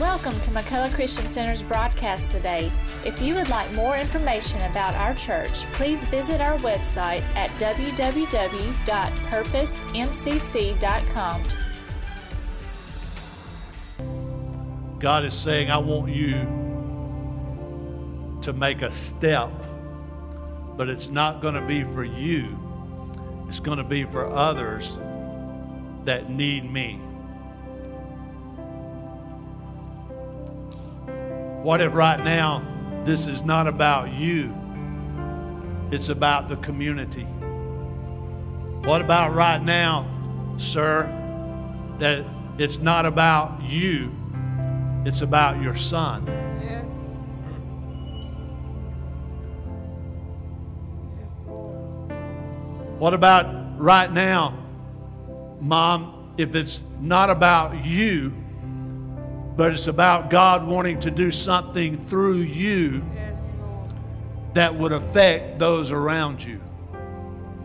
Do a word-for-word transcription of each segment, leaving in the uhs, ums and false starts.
Welcome to McCullough Christian Center's broadcast today. If you would like more information about our church, please visit our website at w w w dot purpose m c c dot com. God is saying, I want you to make a step, but it's not going to be for you. It's going to be for others that need me. What if right now, this is not about you, it's about the community? What about right now, sir, that it's not about you, it's about your son? Yes. Yes, Lord. What about right now, Mom, if it's not about you, but it's about God wanting to do something through you that would affect those around you?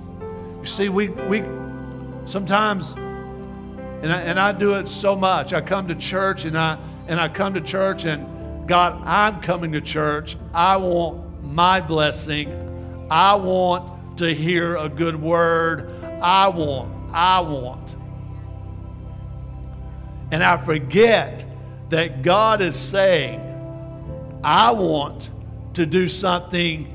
You see, we we sometimes, and I, and I do it so much. I come to church and I and I come to church and God, I'm coming to church. I want my blessing. I want to hear a good word. I want. I want. And I forget that God is saying, I want to do something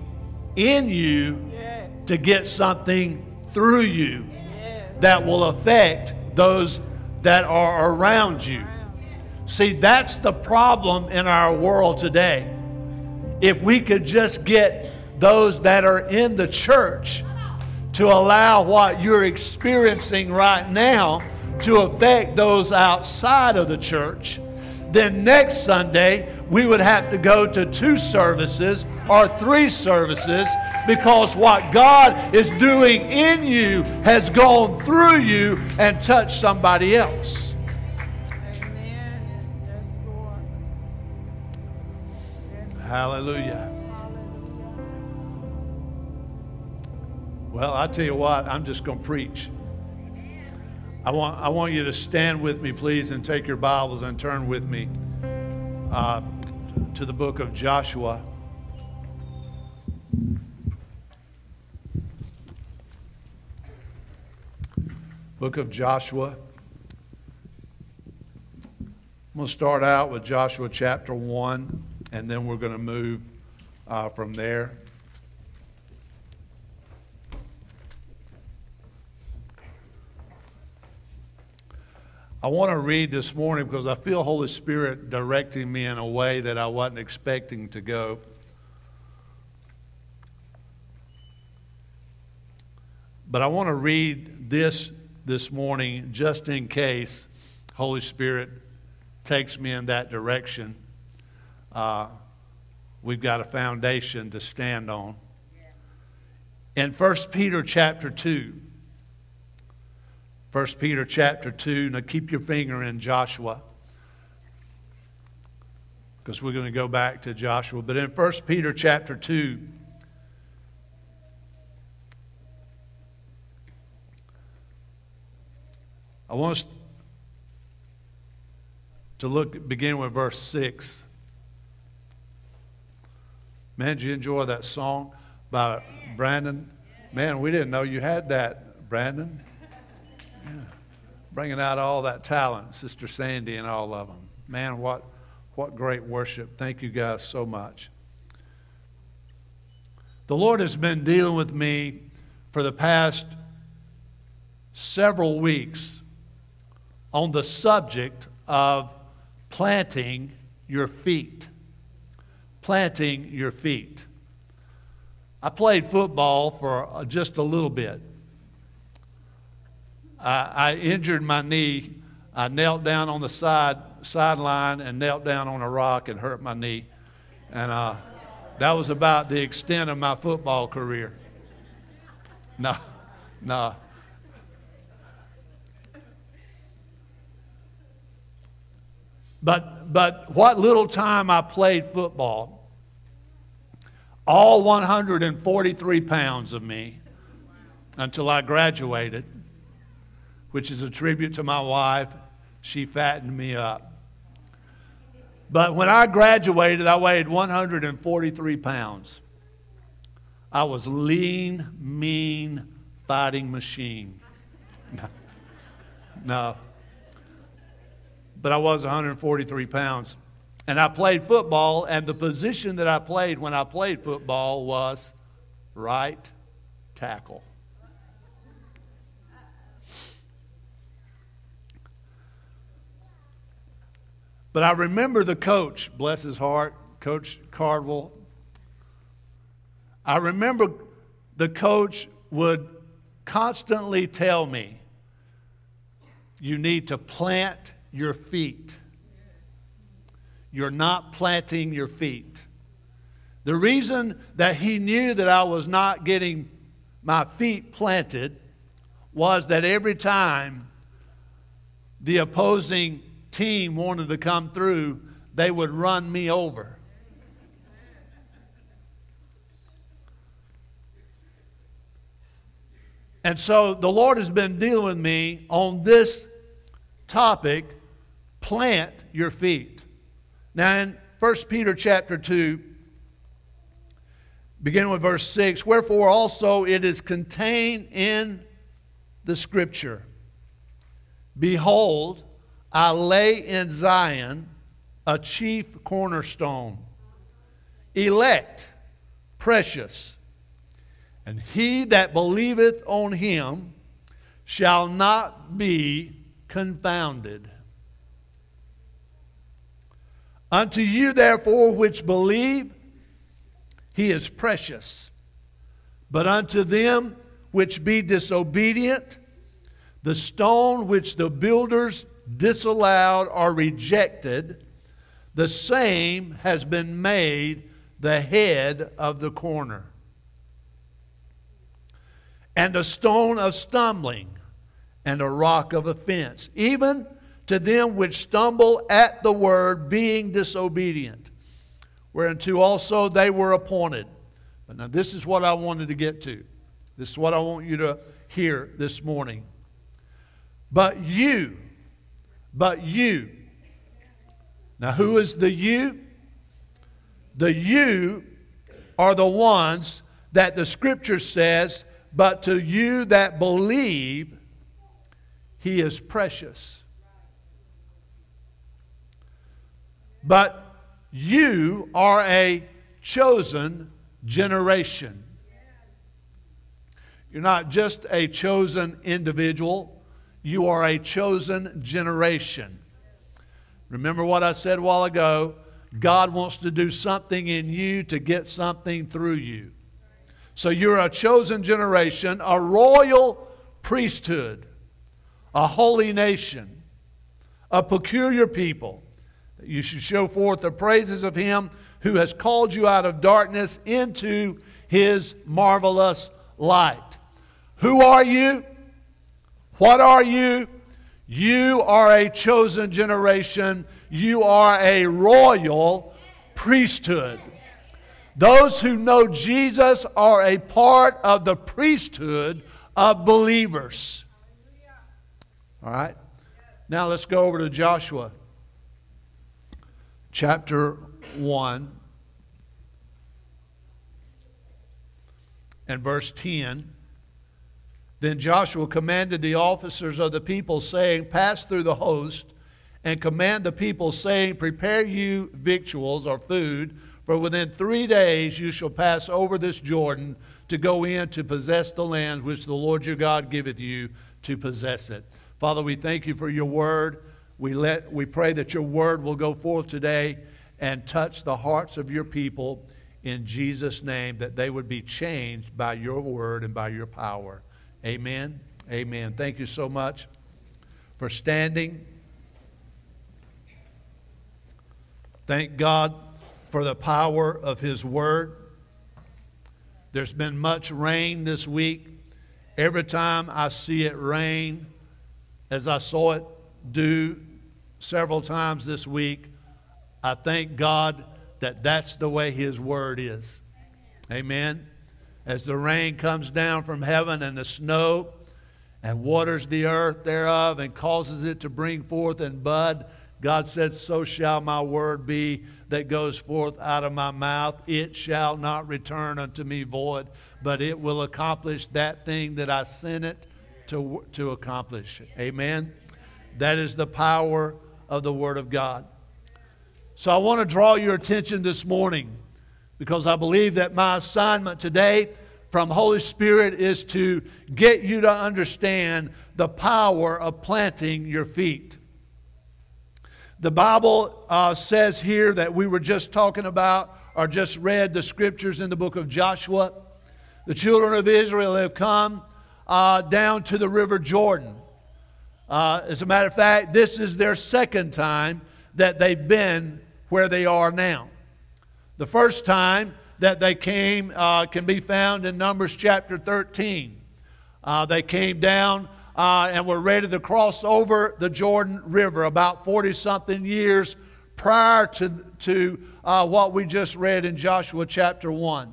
in you yeah. to get something through you yeah. that will affect those that are around you. Wow. See, that's the problem in our world today. If we could just get those that are in the church to allow what you're experiencing right now to affect those outside of the church, then next Sunday, we would have to go to two services or three services, because what God is doing in you has gone through you and touched somebody else. Amen. Yes, Lord. Yes. Hallelujah. Hallelujah. Well, I tell you what, I'm just going to preach. I want I want you to stand with me, please, and take your Bibles and turn with me uh, to the book of Joshua. Book of Joshua. I'm going to start out with Joshua chapter one, and then we're going to move uh, from there. I want to read this morning because I feel Holy Spirit directing me in a way that I wasn't expecting to go. But I want to read this this morning just in case Holy Spirit takes me in that direction. Uh, we've got a foundation to stand on. In First Peter chapter two, First Peter chapter two. Now keep your finger in Joshua, because we're going to go back to Joshua. But in First Peter chapter two, I want us to look, begin with verse six. Man, did you enjoy that song by Brandon? Man, we didn't know you had that, Brandon. Bringing out all that talent, Sister Sandy and all of them. Man, what what great worship. Thank you guys so much. The Lord has been dealing with me for the past several weeks on the subject of planting your feet. Planting your feet. I played football for just a little bit. I injured my knee. I knelt down on the side sideline and knelt down on a rock and hurt my knee. And uh, that was about the extent of my football career. No, no. But, but what little time I played football, all one hundred forty-three pounds of me until I graduated, which is a tribute to my wife. She fattened me up. But when I graduated, I weighed one hundred forty-three pounds. I was lean, mean, fighting machine. No. No. But I was one hundred forty-three pounds. And I played football, and the position that I played when I played football was right tackle. But I remember the coach, bless his heart, Coach Cardwell. I remember the coach would constantly tell me, you need to plant your feet. You're not planting your feet. The reason that he knew that I was not getting my feet planted was that every time the opposing team wanted to come through, they would run me over. And so the Lord has been dealing with me on this topic, plant your feet. Now in First Peter chapter two, beginning with verse six, wherefore also it is contained in the Scripture, behold, I lay in Zion a chief cornerstone, elect, precious, and he that believeth on him shall not be confounded. Unto you therefore which believe, he is precious. But unto them which be disobedient, the stone which the builders disallowed or rejected, the same has been made the head of the corner. And a stone of stumbling, and a rock of offense, even to them which stumble at the word, being disobedient, whereunto also they were appointed. But now this is what I wanted to get to. This is what I want you to hear this morning. But you, but you. Now who is the you? The you are the ones that the Scripture says, but to you that believe, he is precious. But you are a chosen generation. You're not just a chosen individual. You are a chosen generation. Remember what I said a while ago. God wants to do something in you to get something through you. So you're a chosen generation, a royal priesthood, a holy nation, a peculiar people, that you should show forth the praises of him who has called you out of darkness into his marvelous light. Who are you? What are you? You are a chosen generation. You are a royal priesthood. Those who know Jesus are a part of the priesthood of believers. All right, now let's go over to Joshua chapter one and verse ten. Then Joshua commanded the officers of the people, saying, pass through the host and command the people, saying, prepare you victuals or food, for within three days you shall pass over this Jordan to go in to possess the land which the Lord your God giveth you to possess it. Father, we thank you for your word. We, let, we pray that your word will go forth today and touch the hearts of your people in Jesus' name, that they would be changed by your word and by your power. Amen. Amen. Thank you so much for standing. Thank God for the power of his word. There's been much rain this week. Every time I see it rain, as I saw it do several times this week, I thank God that that's the way his word is. Amen. As the rain comes down from heaven and the snow and waters the earth thereof and causes it to bring forth and bud, God said, so shall my word be that goes forth out of my mouth. It shall not return unto me void, but it will accomplish that thing that I sent it to, to accomplish. Amen. That is the power of the word of God. So I want to draw your attention this morning, because I believe that my assignment today from Holy Spirit is to get you to understand the power of planting your feet. The Bible uh, says here that we were just talking about, or just read the scriptures in the book of Joshua. The children of Israel have come uh, down to the river Jordan. Uh, as a matter of fact, this is their second time that they've been where they are now. The first time that they came uh, can be found in Numbers chapter thirteen. Uh, they came down Uh, and were ready to cross over the Jordan River about forty-something years prior to, to uh, what we just read in Joshua chapter one.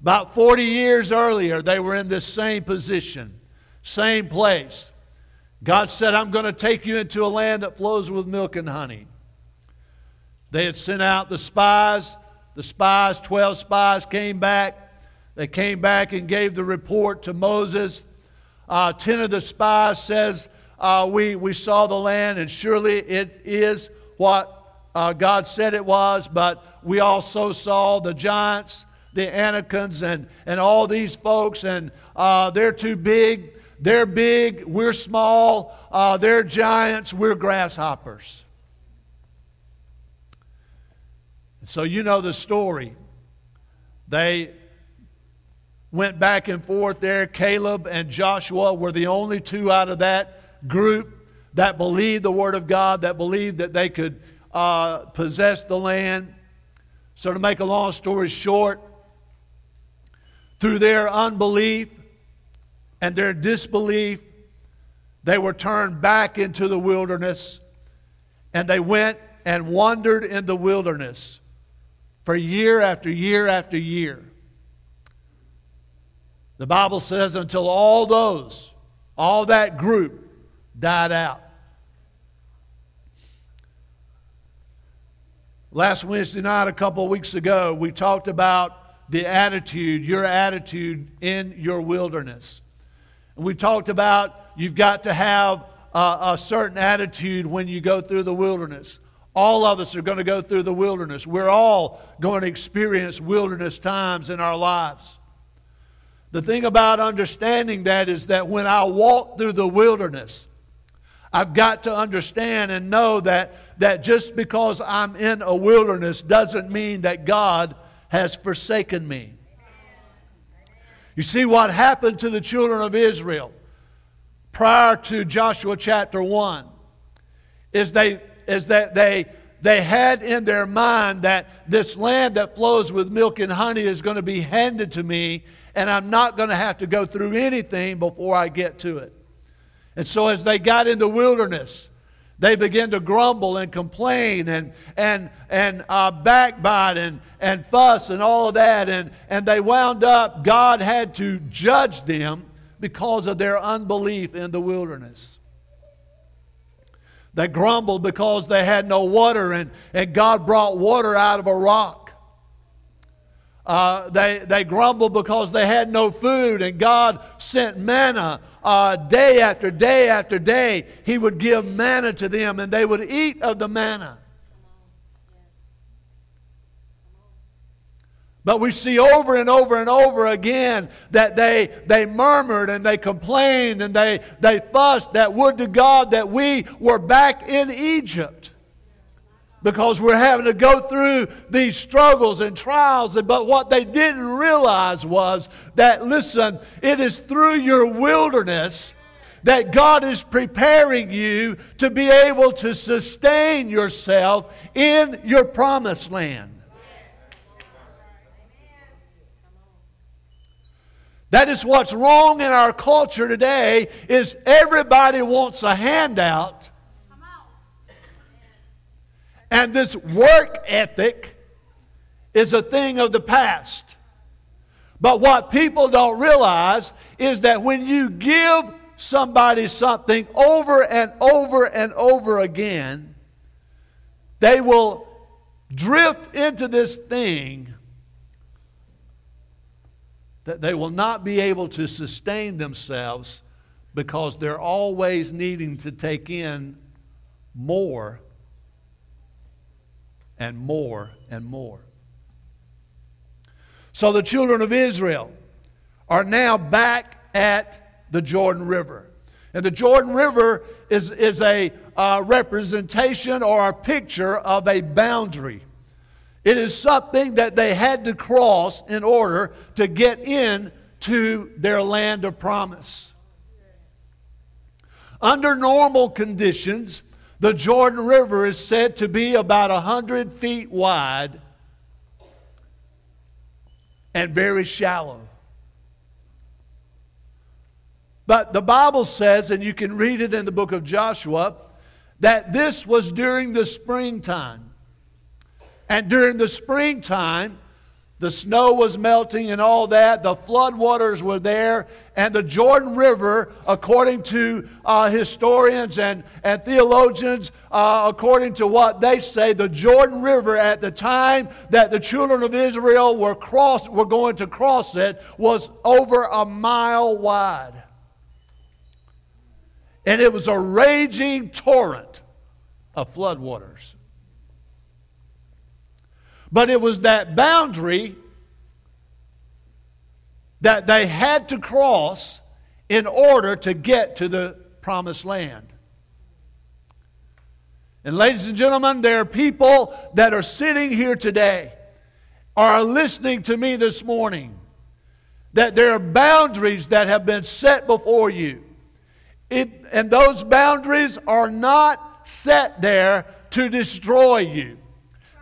About forty years earlier, they were in this same position, same place. God said, I'm going to take you into a land that flows with milk and honey. They had sent out the spies. The spies, twelve spies, came back. They came back and gave the report to Moses. Uh, ten of the spies says, uh, we, we saw the land, and surely it is what uh, God said it was, but we also saw the giants, the Anakins, and, and all these folks, and uh, they're too big, they're big, we're small, uh, they're giants, we're grasshoppers. So you know the story. They went back and forth there. Caleb and Joshua were the only two out of that group that believed the word of God, that believed that they could uh, possess the land. So to make a long story short, through their unbelief and their disbelief, they were turned back into the wilderness, and they went and wandered in the wilderness for year after year after year. The Bible says until all those, all that group died out. Last Wednesday night, a couple of weeks ago, we talked about the attitude, your attitude in your wilderness. And we talked about you've got to have a, a certain attitude when you go through the wilderness. All of us are going to go through the wilderness. We're all going to experience wilderness times in our lives. The thing about understanding that is that when I walk through the wilderness, I've got to understand and know that, that just because I'm in a wilderness doesn't mean that God has forsaken me. You see what happened to the children of Israel prior to Joshua chapter one is, they, is that they, they had in their mind that this land that flows with milk and honey is going to be handed to me, and I'm not going to have to go through anything before I get to it. And so as they got in the wilderness, they began to grumble and complain and and and uh, backbite and, and fuss and all of that. And, and they wound up, God had to judge them because of their unbelief in the wilderness. They grumbled because they had no water, and, and God brought water out of a rock. Uh, they, they grumbled because they had no food, and God sent manna uh, day after day after day. He would give manna to them, and they would eat of the manna. But we see over and over and over again that they, they murmured and they complained and they, they fussed, that would to God that we were back in Egypt. Because we're having to go through these struggles and trials. But what they didn't realize was that, listen, it is through your wilderness that God is preparing you to be able to sustain yourself in your promised land. That is what's wrong in our culture today, is everybody wants a handout. And this work ethic is a thing of the past. But what people don't realize is that when you give somebody something over and over and over again, they will drift into this thing that they will not be able to sustain themselves because they're always needing to take in more and more and more. So the children of Israel are now back at the Jordan River. And the Jordan River is, is a uh, representation or a picture of a boundary. It is something that they had to cross in order to get in to their land of promise. Under normal conditions, the Jordan River is said to be about one hundred feet wide and very shallow. But the Bible says, and you can read it in the book of Joshua, that this was during the springtime. And during the springtime, the snow was melting and all that. The floodwaters were there. And the Jordan River, according to uh, historians and, and theologians, uh, according to what they say, the Jordan River at the time that the children of Israel were, cross, were going to cross it was over a mile wide. And it was a raging torrent of floodwaters. But it was that boundary that they had to cross in order to get to the promised land. And ladies and gentlemen, there are people that are sitting here today or are listening to me this morning that there are boundaries that have been set before you. It, and those boundaries are not set there to destroy you.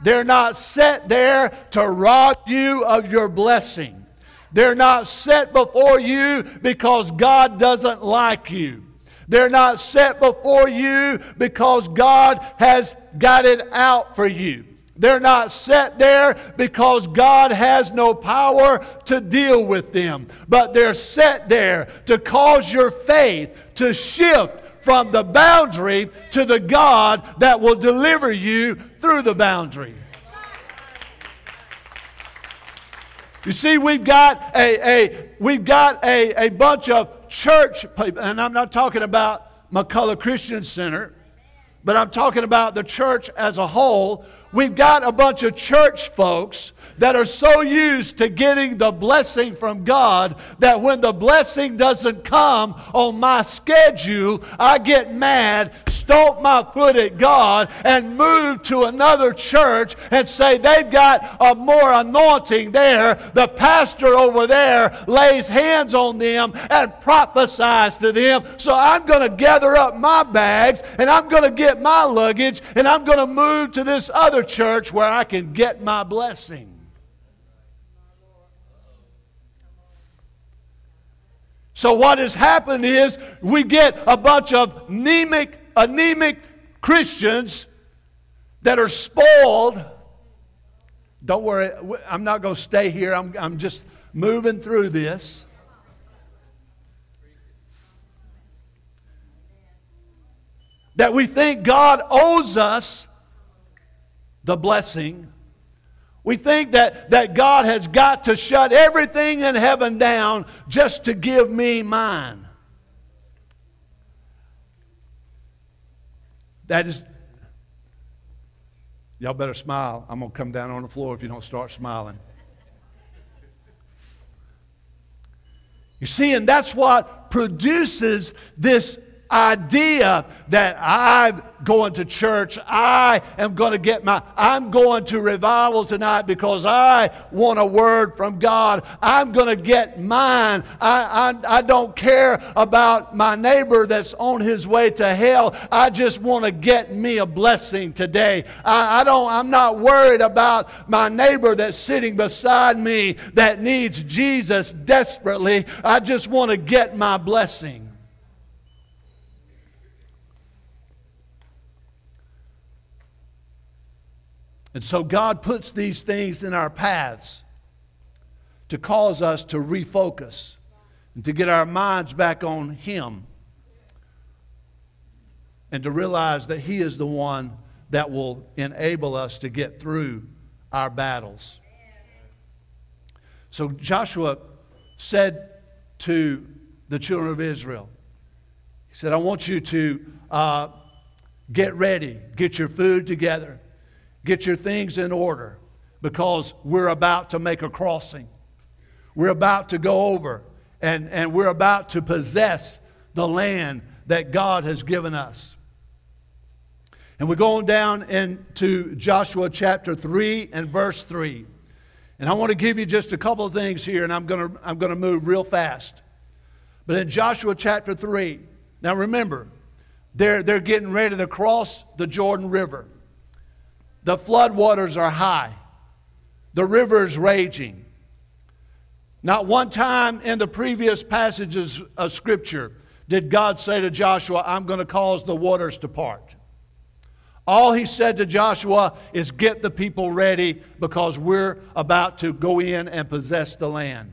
They're not set there to rob you of your blessing. They're not set before you because God doesn't like you. They're not set before you because God has got it out for you. They're not set there because God has no power to deal with them. But they're set there to cause your faith to shift from the boundary to the God that will deliver you through the boundary. You see, we've got a, a we've got a, a bunch of church people, and I'm not talking about McCullough Christian Center, but I'm talking about the church as a whole. We've got a bunch of church folks that are so used to getting the blessing from God that when the blessing doesn't come on my schedule, I get mad, stomp my foot at God, and move to another church and say they've got a more anointing there. The pastor over there lays hands on them and prophesies to them. So I'm going to gather up my bags and I'm going to get my luggage and I'm going to move to this other church where I can get my blessing. So what has happened is we get a bunch of anemic, anemic Christians that are spoiled. Don't worry, I'm not going to stay here. I'm, I'm just moving through this. That we think God owes us the blessing. We think that, that God has got to shut everything in heaven down just to give me mine. That is, y'all better smile. I'm going to come down on the floor if you don't start smiling. You see, and that's what produces this idea that I'm going to church, I am going to get my, I'm going to revival tonight because I want a word from God. I'm going to get mine. I, I, I don't care about my neighbor that's on his way to hell. I just want to get me a blessing today. I, I don't, I'm not worried about my neighbor that's sitting beside me that needs Jesus desperately. I just want to get my blessing. And so God puts these things in our paths to cause us to refocus and to get our minds back on Him and to realize that He is the one that will enable us to get through our battles. So Joshua said to the children of Israel, he said, I want you to uh, get ready, get your food together, get your things in order, because we're about to make a crossing. We're about to go over, and, and we're about to possess the land that God has given us. And we're going down into Joshua chapter three and verse three. And I want to give you just a couple of things here, and I'm going to, I'm going to move real fast. But in Joshua chapter three, now remember, they're, they're getting ready to cross the Jordan River. The floodwaters are high. The river is raging. Not one time in the previous passages of Scripture did God say to Joshua, I'm going to cause the waters to part. All He said to Joshua is, get the people ready, because we're about to go in and possess the land.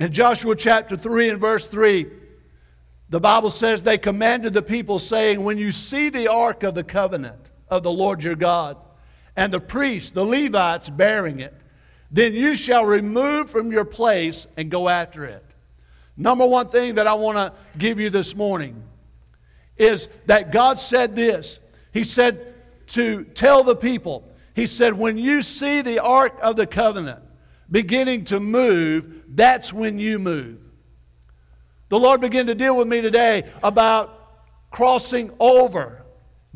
In Joshua chapter three and verse three, the Bible says, they commanded the people, saying, when you see the ark of the covenant of the Lord your God, and the priests, the Levites, bearing it, then you shall remove from your place and go after it. Number one thing that I want to give you this morning is that God said this. He said to tell the people, He said, when you see the Ark of the Covenant beginning to move, that's when you move. The Lord began to deal with me today about crossing over,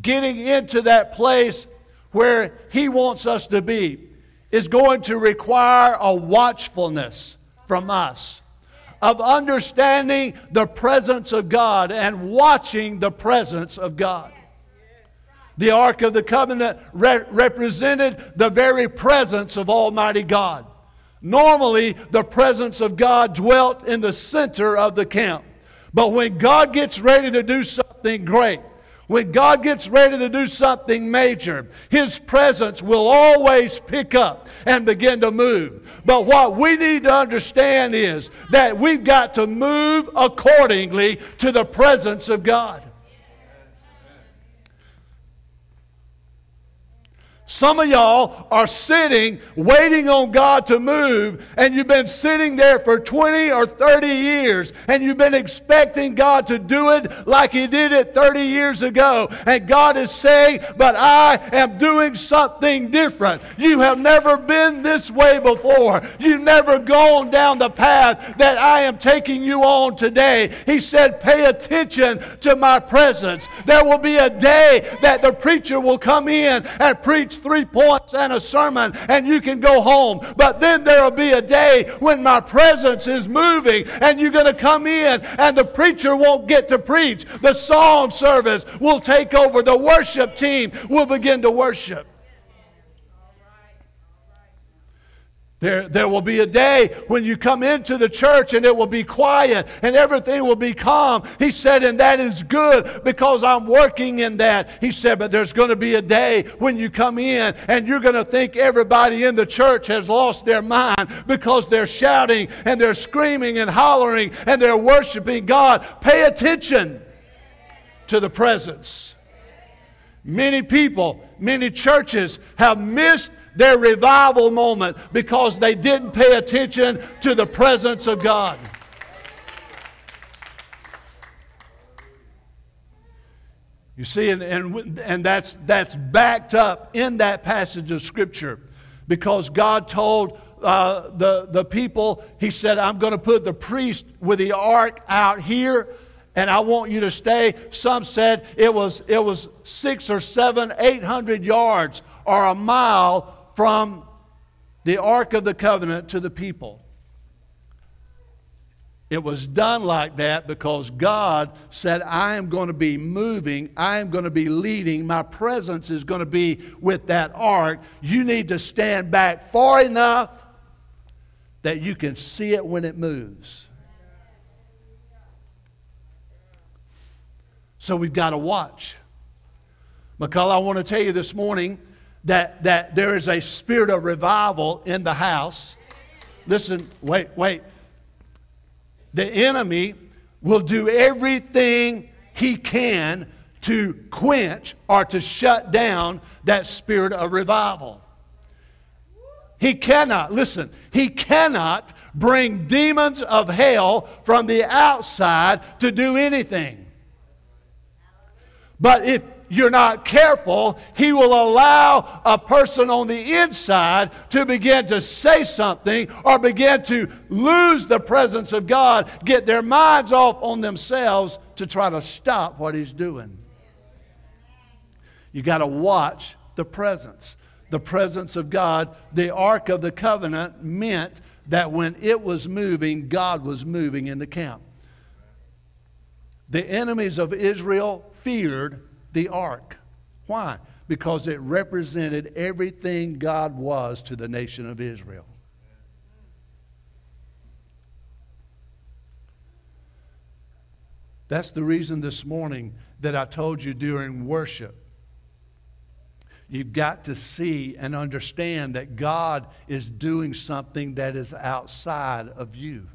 getting into that place where He wants us to be. Is going to require a watchfulness from us, of understanding the presence of God and watching the presence of God. The Ark of the Covenant re- represented the very presence of Almighty God. Normally, the presence of God dwelt in the center of the camp. But when God gets ready to do something great, when God gets ready to do something major, His presence will always pick up and begin to move. But what we need to understand is that we've got to move accordingly to the presence of God. Some of y'all are sitting, waiting on God to move, and you've been sitting there for twenty or thirty years, and you've been expecting God to do it like He did it thirty years ago. And God is saying, but I am doing something different. You have never been this way before. You've never gone down the path that I am taking you on today. He said, pay attention to My presence. There will be a day that the preacher will come in and preach three points and a sermon, and you can go home. But then there will be a day when My presence is moving, and you're going to come in, and the preacher won't get to preach. The song service will take over. The worship team will begin to worship. There, there will be a day when you come into the church and it will be quiet and everything will be calm. He said, and that is good, because I'm working in that. He said, but there's going to be a day when you come in and you're going to think everybody in the church has lost their mind, because they're shouting and they're screaming and hollering and they're worshiping God. Pay attention to the presence. Many people, many churches have missed their revival moment because they didn't pay attention to the presence of God. You see, and, and, and that's, that's backed up in that passage of Scripture, because God told uh, the, the people, He said, I'm going to put the priest with the ark out here, and I want you to stay. Some said it was, it was six or seven, eight hundred yards or a mile from the Ark of the Covenant to the people. It was done like that because God said, I am going to be moving. I am going to be leading. My presence is going to be with that ark. You need to stand back far enough that you can see it when it moves. So we've got to watch. McCullough, I want to tell you this morning That, that there is a spirit of revival in the house. Listen, wait, wait. The enemy will do everything he can to quench or to shut down that spirit of revival. He cannot, listen, he cannot bring demons of hell from the outside to do anything. But if you're not careful, he will allow a person on the inside to begin to say something or begin to lose the presence of God, get their minds off on themselves to try to stop what he's doing. You got to watch the presence. The presence of God, the Ark of the Covenant, meant that when it was moving, God was moving in the camp. The enemies of Israel feared the ark. Why? Because it represented everything God was to the nation of Israel. That's the reason this morning that I told you during worship. You've got to see and understand that God is doing something that is outside of you.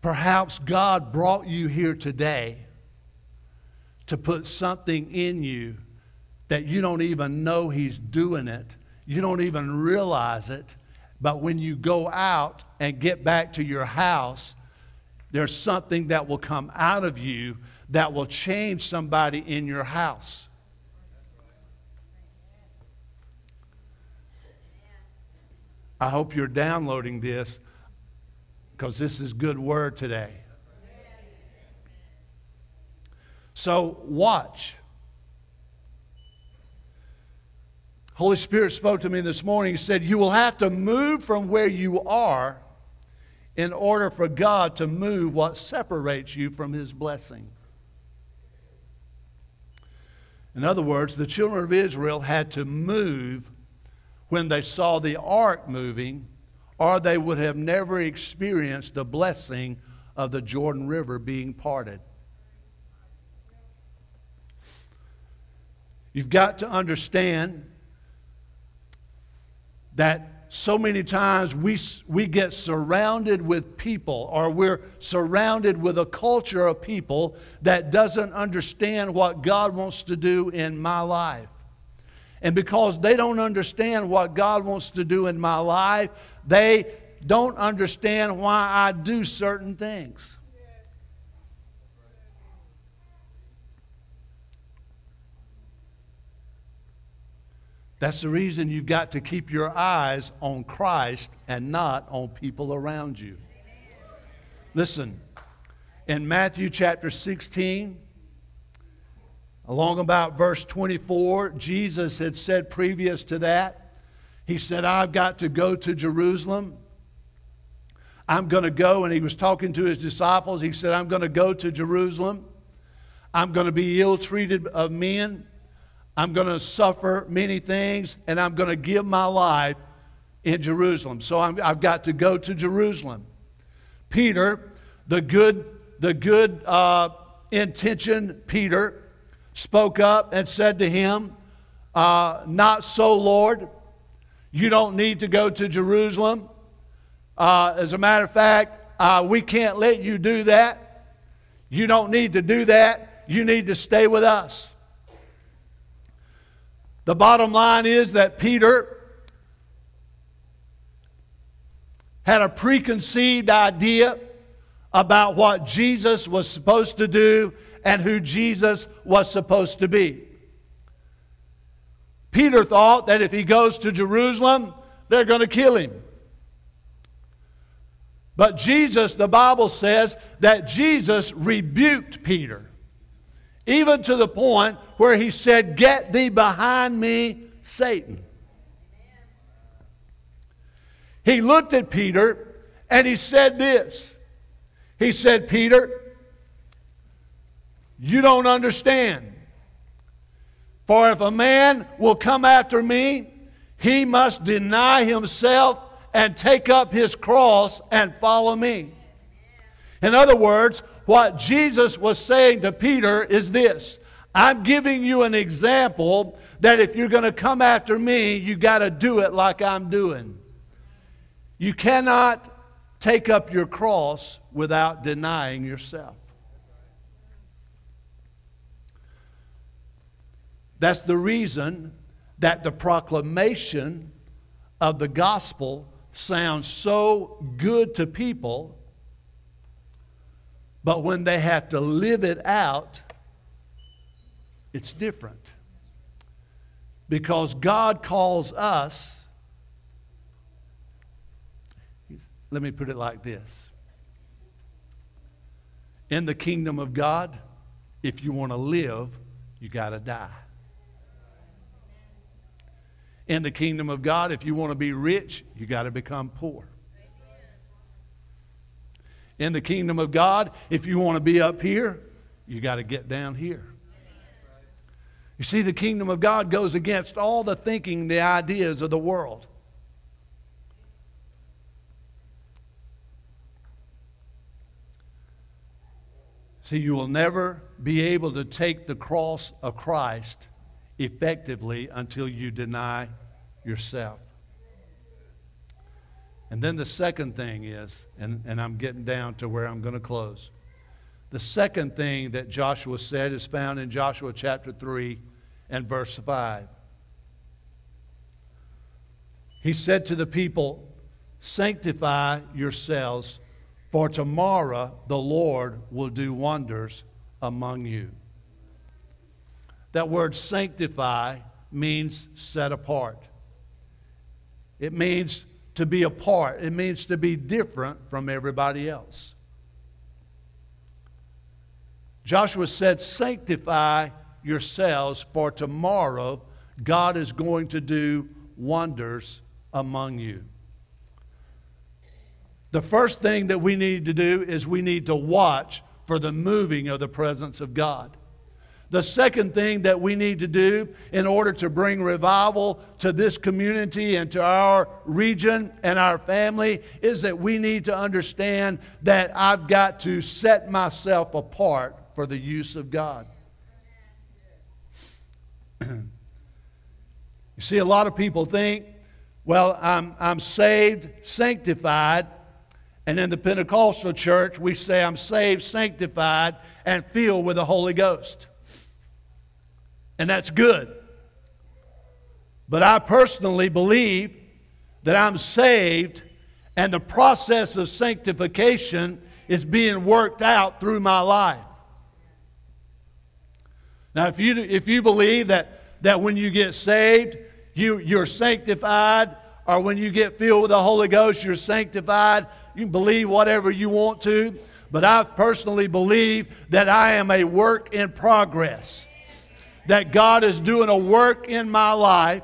Perhaps God brought you here today to put something in you that you don't even know he's doing it. You don't even realize it. But when you go out and get back to your house, there's something that will come out of you that will change somebody in your house. I hope you're downloading this, because this is good word today. So watch. Holy Spirit spoke to me this morning. He said, you will have to move from where you are in order for God to move what separates you from his blessing. In other words, the children of Israel had to move when they saw the ark moving, or they would have never experienced the blessing of the Jordan River being parted. You've got to understand that so many times we, we get surrounded with people, or we're surrounded with a culture of people that doesn't understand what God wants to do in my life. And because they don't understand what God wants to do in my life, they don't understand why I do certain things. That's the reason you've got to keep your eyes on Christ and not on people around you. Listen, in Matthew chapter sixteen, along about verse twenty-four, Jesus had said previous to that, he said, I've got to go to Jerusalem. I'm going to go, and he was talking to his disciples. He said, I'm going to go to Jerusalem. I'm going to be ill-treated of men. I'm going to suffer many things, and I'm going to give my life in Jerusalem. So I'm, I've got to go to Jerusalem. Peter, the good, the good uh, intention Peter, spoke up and said to him, uh, not so, Lord. You don't need to go to Jerusalem. Uh, as a matter of fact, uh, we can't let you do that. You don't need to do that. You need to stay with us. The bottom line is that Peter had a preconceived idea about what Jesus was supposed to do and who Jesus was supposed to be. Peter thought that if he goes to Jerusalem, they're going to kill him. But Jesus, the Bible says, that Jesus rebuked Peter, even to the point where he said, get thee behind me, Satan. He looked at Peter and he said this. He said, Peter, you don't understand. For if a man will come after me, he must deny himself and take up his cross and follow me. In other words, what Jesus was saying to Peter is this: I'm giving you an example that if you're going to come after me, you got to do it like I'm doing. You cannot take up your cross without denying yourself. That's the reason that the proclamation of the gospel sounds so good to people, but when they have to live it out, it's different. Because God calls us, let me put it like this. In the kingdom of God, if you want to live, you got to die. In the kingdom of God, if you want to be rich, you got to become poor. In the kingdom of God, if you want to be up here, you got to get down here. You see, the kingdom of God goes against all the thinking, the ideas of the world. See, you will never be able to take the cross of Christ effectively until you deny yourself. And then the second thing is, and, and I'm getting down to where I'm going to close. The second thing that Joshua said is found in Joshua chapter three and verse five. He said to the people, "Sanctify yourselves, for tomorrow the Lord will do wonders among you." That word sanctify means set apart. It means to be apart. It means to be different from everybody else. Joshua said, "Sanctify yourselves, for tomorrow God is going to do wonders among you." The first thing that we need to do is we need to watch for the moving of the presence of God. The second thing that we need to do in order to bring revival to this community and to our region and our family is that we need to understand that I've got to set myself apart for the use of God. You see, a lot of people think, well, I'm, I'm saved, sanctified, and in the Pentecostal church we say I'm saved, sanctified, and filled with the Holy Ghost. And that's good. But I personally believe that I'm saved, and the process of sanctification is being worked out through my life. Now, if you, if you believe that, that when you get saved, you, you're sanctified, or when you get filled with the Holy Ghost, you're sanctified, you can believe whatever you want to. But I personally believe that I am a work in progress. That God is doing a work in my life.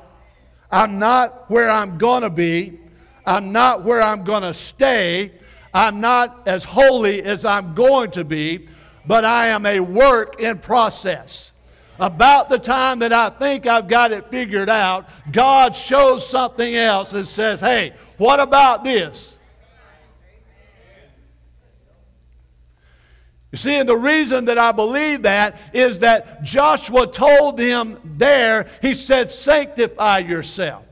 I'm not where I'm going to be. I'm not where I'm going to stay. I'm not as holy as I'm going to be, but I am a work in process. About the time that I think I've got it figured out, God shows something else and says, "Hey, what about this?" You see, and the reason that I believe that is that Joshua told them there, he said, "Sanctify yourself."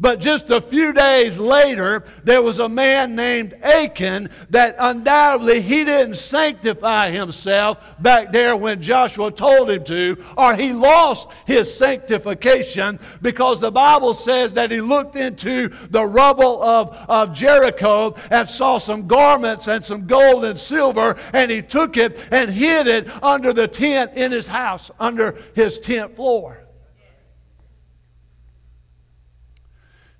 But just a few days later, there was a man named Achan that undoubtedly he didn't sanctify himself back there when Joshua told him to, or he lost his sanctification, because the Bible says that he looked into the rubble of, of Jericho and saw some garments and some gold and silver, and he took it and hid it under the tent in his house, under his tent floor.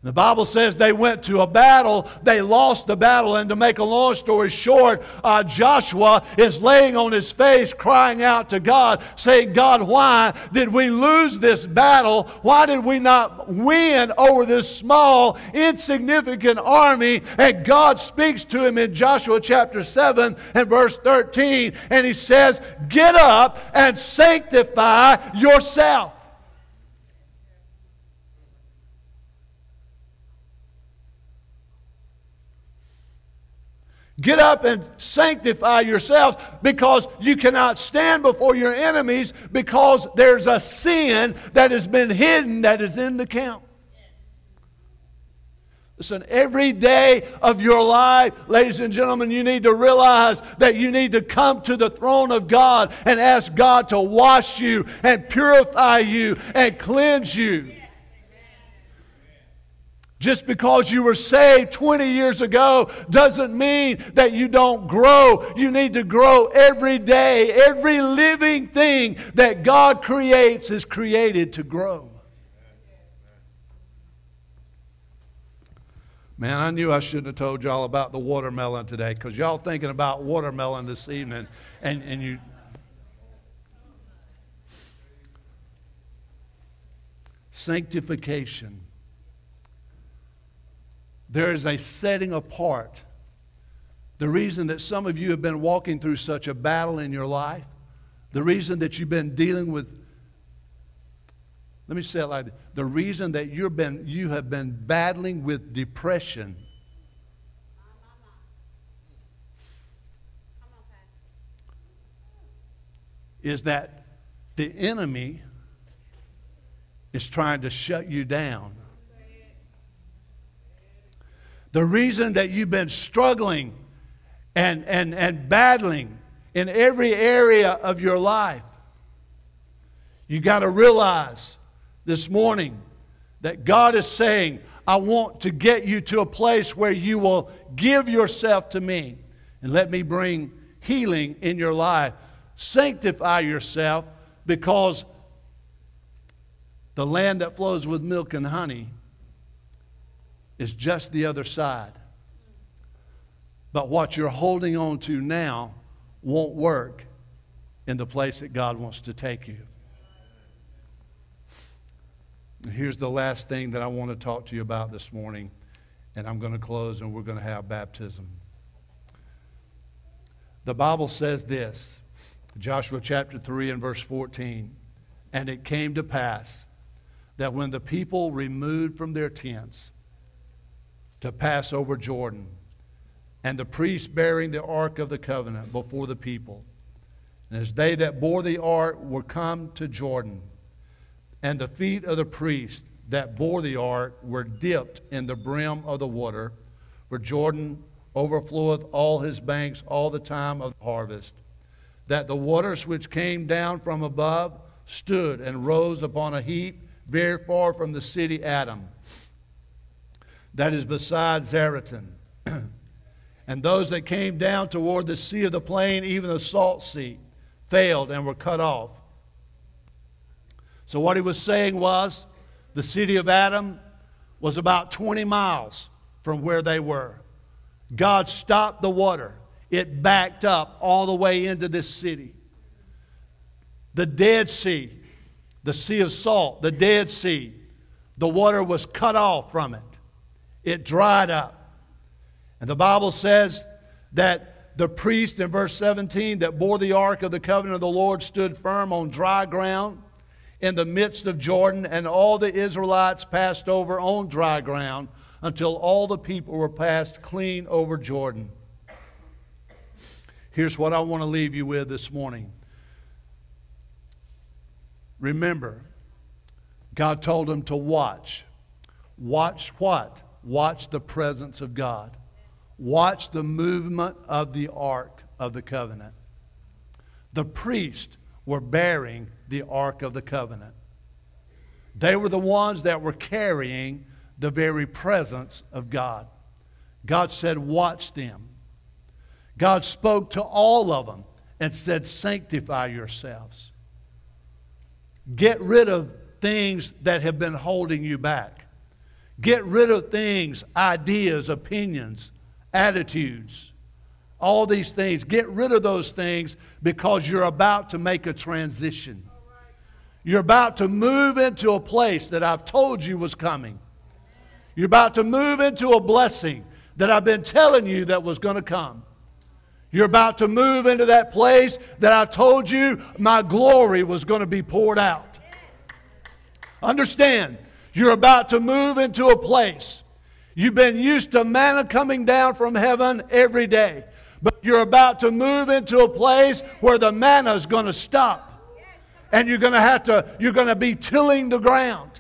The Bible says they went to a battle. They lost the battle. And to make a long story short, uh, Joshua is laying on his face crying out to God, saying, "God, why did we lose this battle? Why did we not win over this small, insignificant army?" And God speaks to him in Joshua chapter seven and verse thirteen. And he says, "Get up and sanctify yourself." Get up and sanctify yourselves, because you cannot stand before your enemies, because there's a sin that has been hidden that is in the camp. Listen, every day of your life, ladies and gentlemen, you need to realize that you need to come to the throne of God and ask God to wash you and purify you and cleanse you. Just because you were saved twenty years ago doesn't mean that you don't grow. You need to grow every day. Every living thing that God creates is created to grow. Man, I knew I shouldn't have told y'all about the watermelon today, because y'all thinking about watermelon this evening, and, and you... Sanctification. There is a setting apart. The reason that some of you have been walking through such a battle in your life, the reason that you've been dealing with, let me say it like this, the reason that you've been, you have been battling with depression is that the enemy is trying to shut you down. The reason that you've been struggling and, and, and battling in every area of your life, you got to realize this morning that God is saying, I want to get you to a place where you will give yourself to me and let me bring healing in your life. Sanctify yourself, because the land that flows with milk and honey is just the other side. But what you're holding on to now won't work in the place that God wants to take you. And here's the last thing that I want to talk to you about this morning, and I'm going to close and we're going to have baptism. The Bible says this, Joshua chapter three and verse fourteen, and it came to pass that when the people removed from their tents to pass over Jordan, and the priests bearing the ark of the covenant before the people, and as they that bore the ark were come to Jordan, and the feet of the priests that bore the ark were dipped in the brim of the water, for Jordan overfloweth all his banks all the time of the harvest, that the waters which came down from above stood and rose upon a heap very far from the city Adam, that is beside Zarethan. And those that came down toward the sea of the plain, even the salt sea, failed and were cut off. So what he was saying was, the city of Adam was about twenty miles from where they were. God stopped the water. It backed up all the way into this city. The Dead Sea, the Sea of Salt, the Dead Sea, the water was cut off from it. It dried up. And the Bible says that the priest in verse seventeen that bore the ark of the covenant of the Lord stood firm on dry ground in the midst of Jordan, and all the Israelites passed over on dry ground until all the people were passed clean over Jordan. Here's what I want to leave you with this morning. Remember, God told them to watch. Watch what? Watch the presence of God. Watch the movement of the Ark of the Covenant. The priests were bearing the Ark of the Covenant. They were the ones that were carrying the very presence of God. God said, watch them. God spoke to all of them and said, sanctify yourselves. Get rid of things that have been holding you back. Get rid of things, ideas, opinions, attitudes, all these things. Get rid of those things, because you're about to make a transition. You're about to move into a place that I've told you was coming. You're about to move into a blessing that I've been telling you that was going to come. You're about to move into that place that I told you my glory was going to be poured out. Understand? You're about to move into a place. You've been used to manna coming down from heaven every day. But you're about to move into a place where the manna is going to stop. And you're going to have to, you're going to be tilling the ground.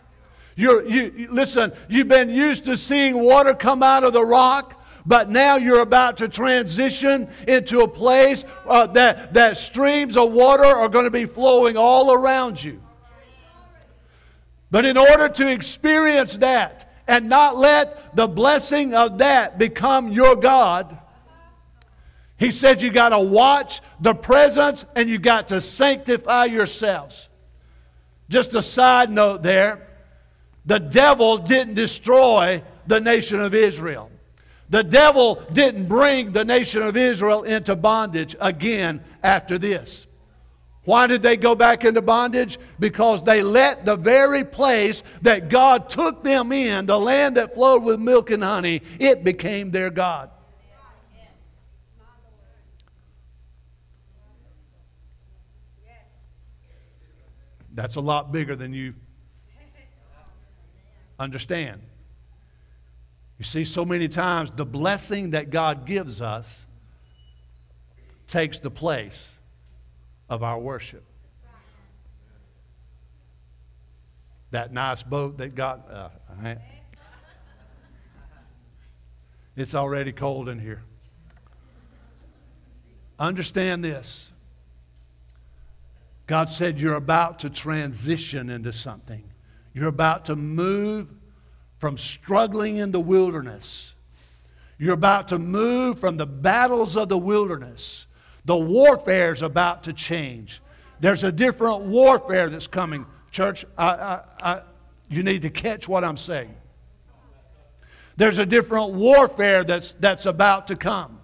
You're, you, listen, you've been used to seeing water come out of the rock, but now you're about to transition into a place uh, that, that streams of water are going to be flowing all around you. But in order to experience that and not let the blessing of that become your God, He said you got to watch the presence and you got to sanctify yourselves. Just a side note there. The devil didn't destroy the nation of Israel. The devil didn't bring the nation of Israel into bondage again after this. Why did they go back into bondage? Because they let the very place that God took them in, the land that flowed with milk and honey, it became their God. That's a lot bigger than you understand. You see, so many times the blessing that God gives us takes the place of our worship. That nice boat that got... Uh, I, it's already cold in here. Understand this. God said you're about to transition into something. You're about to move from struggling in the wilderness. You're about to move from the battles of the wilderness. The warfare is about to change. There's a different warfare that's coming. Church, I, I, I, you need to catch what I'm saying. There's a different warfare that's, that's about to come.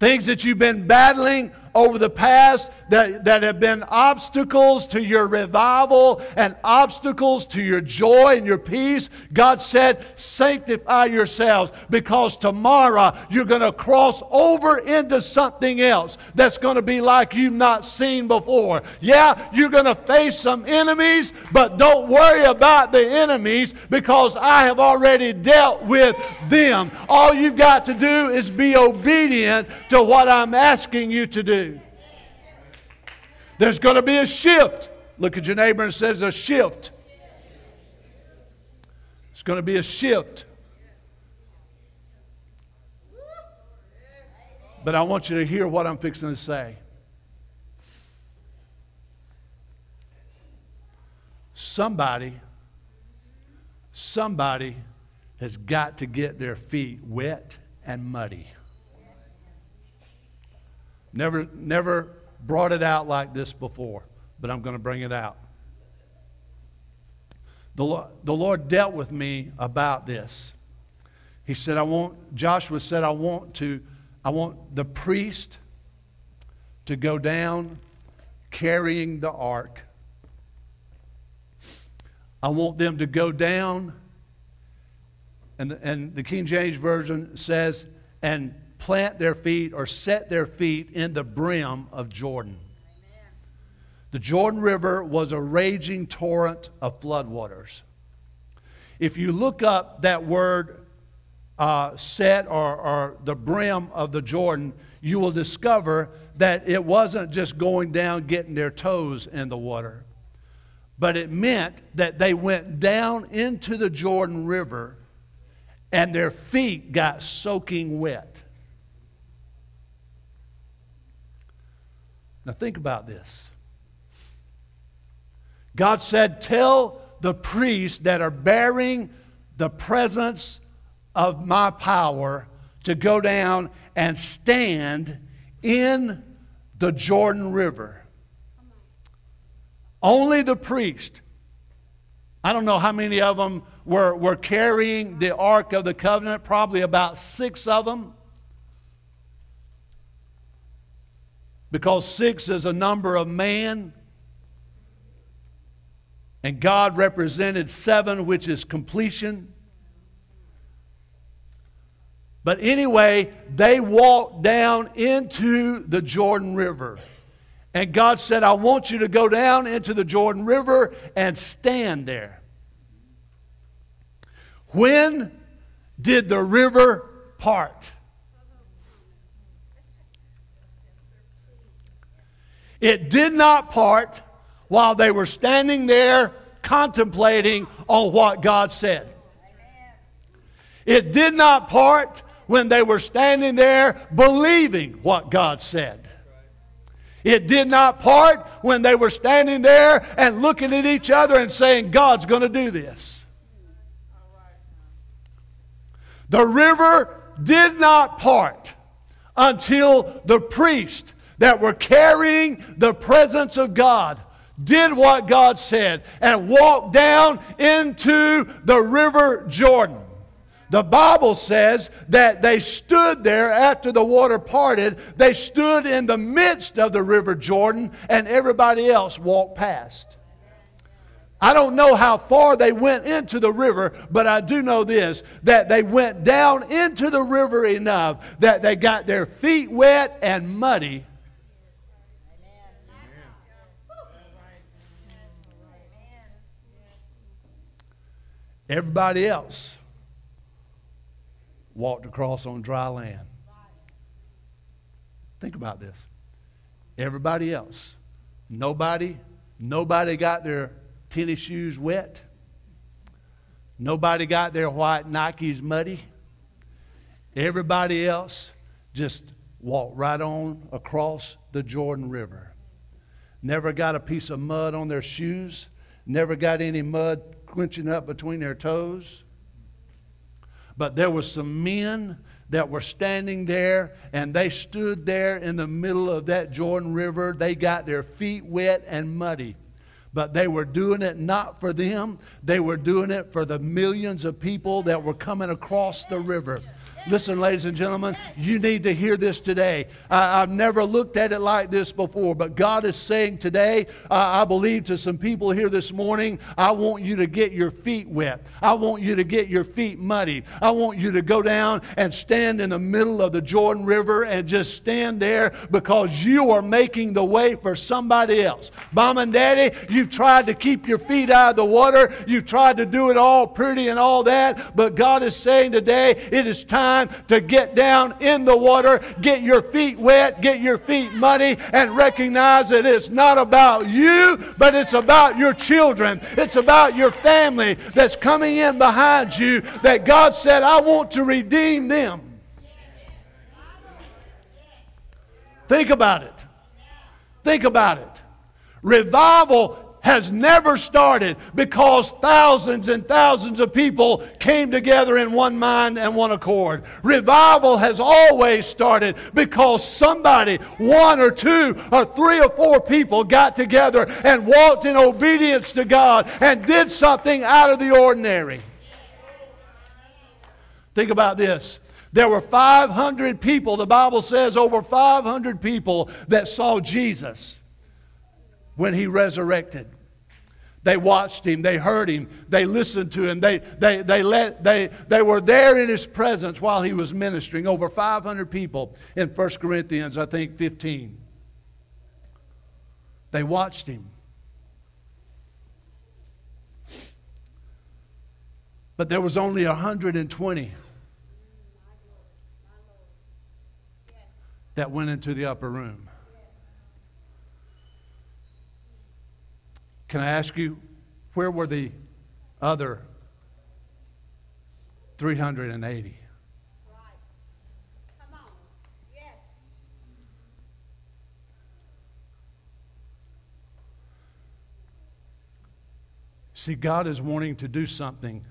Things that you've been battling over the past that, that have been obstacles to your revival and obstacles to your joy and your peace, God said, sanctify yourselves, because tomorrow you're going to cross over into something else that's going to be like you've not seen before. Yeah, you're going to face some enemies, but don't worry about the enemies, because I have already dealt with them. All you've got to do is be obedient to what I'm asking you to do. There's going to be a shift. Look at your neighbor and says a shift. It's going to be a shift. But I want you to hear what I'm fixing to say. Somebody, somebody has got to get their feet wet and muddy. Never, never brought it out like this before, but I'm going to bring it out. The Lord, the Lord dealt with me about this. He said, I want, Joshua said, I want to, I want the priest to go down carrying the ark. I want them to go down, and the, and the King James Version says, and plant their feet or set their feet in the brim of Jordan. Amen. The Jordan River was a raging torrent of floodwaters. If you look up that word uh, set or, or the brim of the Jordan, you will discover that it wasn't just going down getting their toes in the water, but it meant that they went down into the Jordan River and their feet got soaking wet. Now think about this. God said, tell the priests that are bearing the presence of my power to go down and stand in the Jordan River. Only the priest. I don't know how many of them were, were carrying the Ark of the Covenant, probably about six of them. Because six is a number of man. And God represented seven, which is completion. But anyway, they walked down into the Jordan River. And God said, I want you to go down into the Jordan River and stand there. When did the river part? It did not part while they were standing there contemplating on what God said. It did not part when they were standing there believing what God said. It did not part when they were standing there and looking at each other and saying, God's going to do this. The river did not part until the priests that were carrying the presence of God did what God said and walked down into the river Jordan. The Bible says that they stood there after the water parted. They stood in the midst of the river Jordan and everybody else walked past. I don't know how far they went into the river, but I do know this, that they went down into the river enough that they got their feet wet and muddy. Everybody else walked across on dry land. Think about this. Everybody else. Nobody, nobody got their tennis shoes wet. Nobody got their white Nikes muddy. Everybody else just walked right on across the Jordan River. Never got a piece of mud on their shoes. Never got any mud quenching up between their toes. But there were some men that were standing there, and they stood there in the middle of that Jordan River. They got their feet wet and muddy. But they were doing it not for them. They were doing it for the millions of people that were coming across the river. Listen, ladies and gentlemen, you need to hear this today. I, I've never looked at it like this before, but God is saying today, uh, I believe to some people here this morning, I want you to get your feet wet. I want you to get your feet muddy. I want you to go down and stand in the middle of the Jordan River and just stand there because you are making the way for somebody else. Mom and Daddy, you've tried to keep your feet out of the water. You've tried to do it all pretty and all that, but God is saying today, it is time to get down in the water, get your feet wet, get your feet muddy, and recognize that it's not about you, but it's about your children. It's about your family that's coming in behind you, that God said, I want to redeem them. Think about it. Think about it. Revival has never started because thousands and thousands of people came together in one mind and one accord. Revival has always started because somebody, one or two or three or four people got together and walked in obedience to God and did something out of the ordinary. Think about this. There were five hundred people, the Bible says over five hundred people that saw Jesus when he resurrected. They watched him, they heard him, they listened to him, they, they, they, let, they, they were there in his presence while he was ministering. Over five hundred people in First Corinthians, I think, fifteen. They watched him. But there was only one hundred twenty that went into the upper room. Can I ask you, where were the other three hundred eighty? Right. Come on. Yes. See, God is wanting to do something.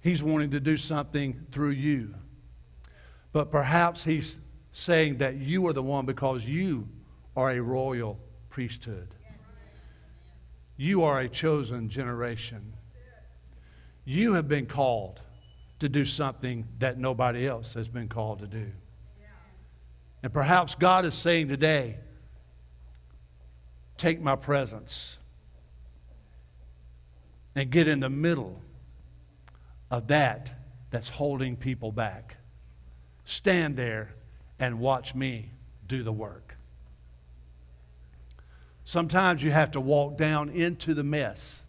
He's wanting to do something through you. But perhaps He's saying that you are the one because you are a royal priesthood. You are a chosen generation. You have been called to do something that nobody else has been called to do. And perhaps God is saying today, take my presence and get in the middle of that that's holding people back. Stand there and watch me do the work. Sometimes you have to walk down into the mess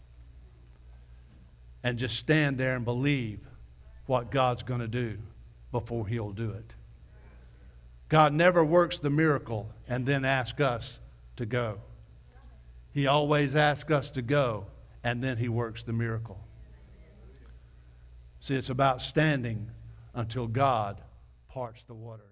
and just stand there and believe what God's going to do before He'll do it. God never works the miracle and then asks us to go. He always asks us to go, and then he works the miracle. See, it's about standing until God parts the waters.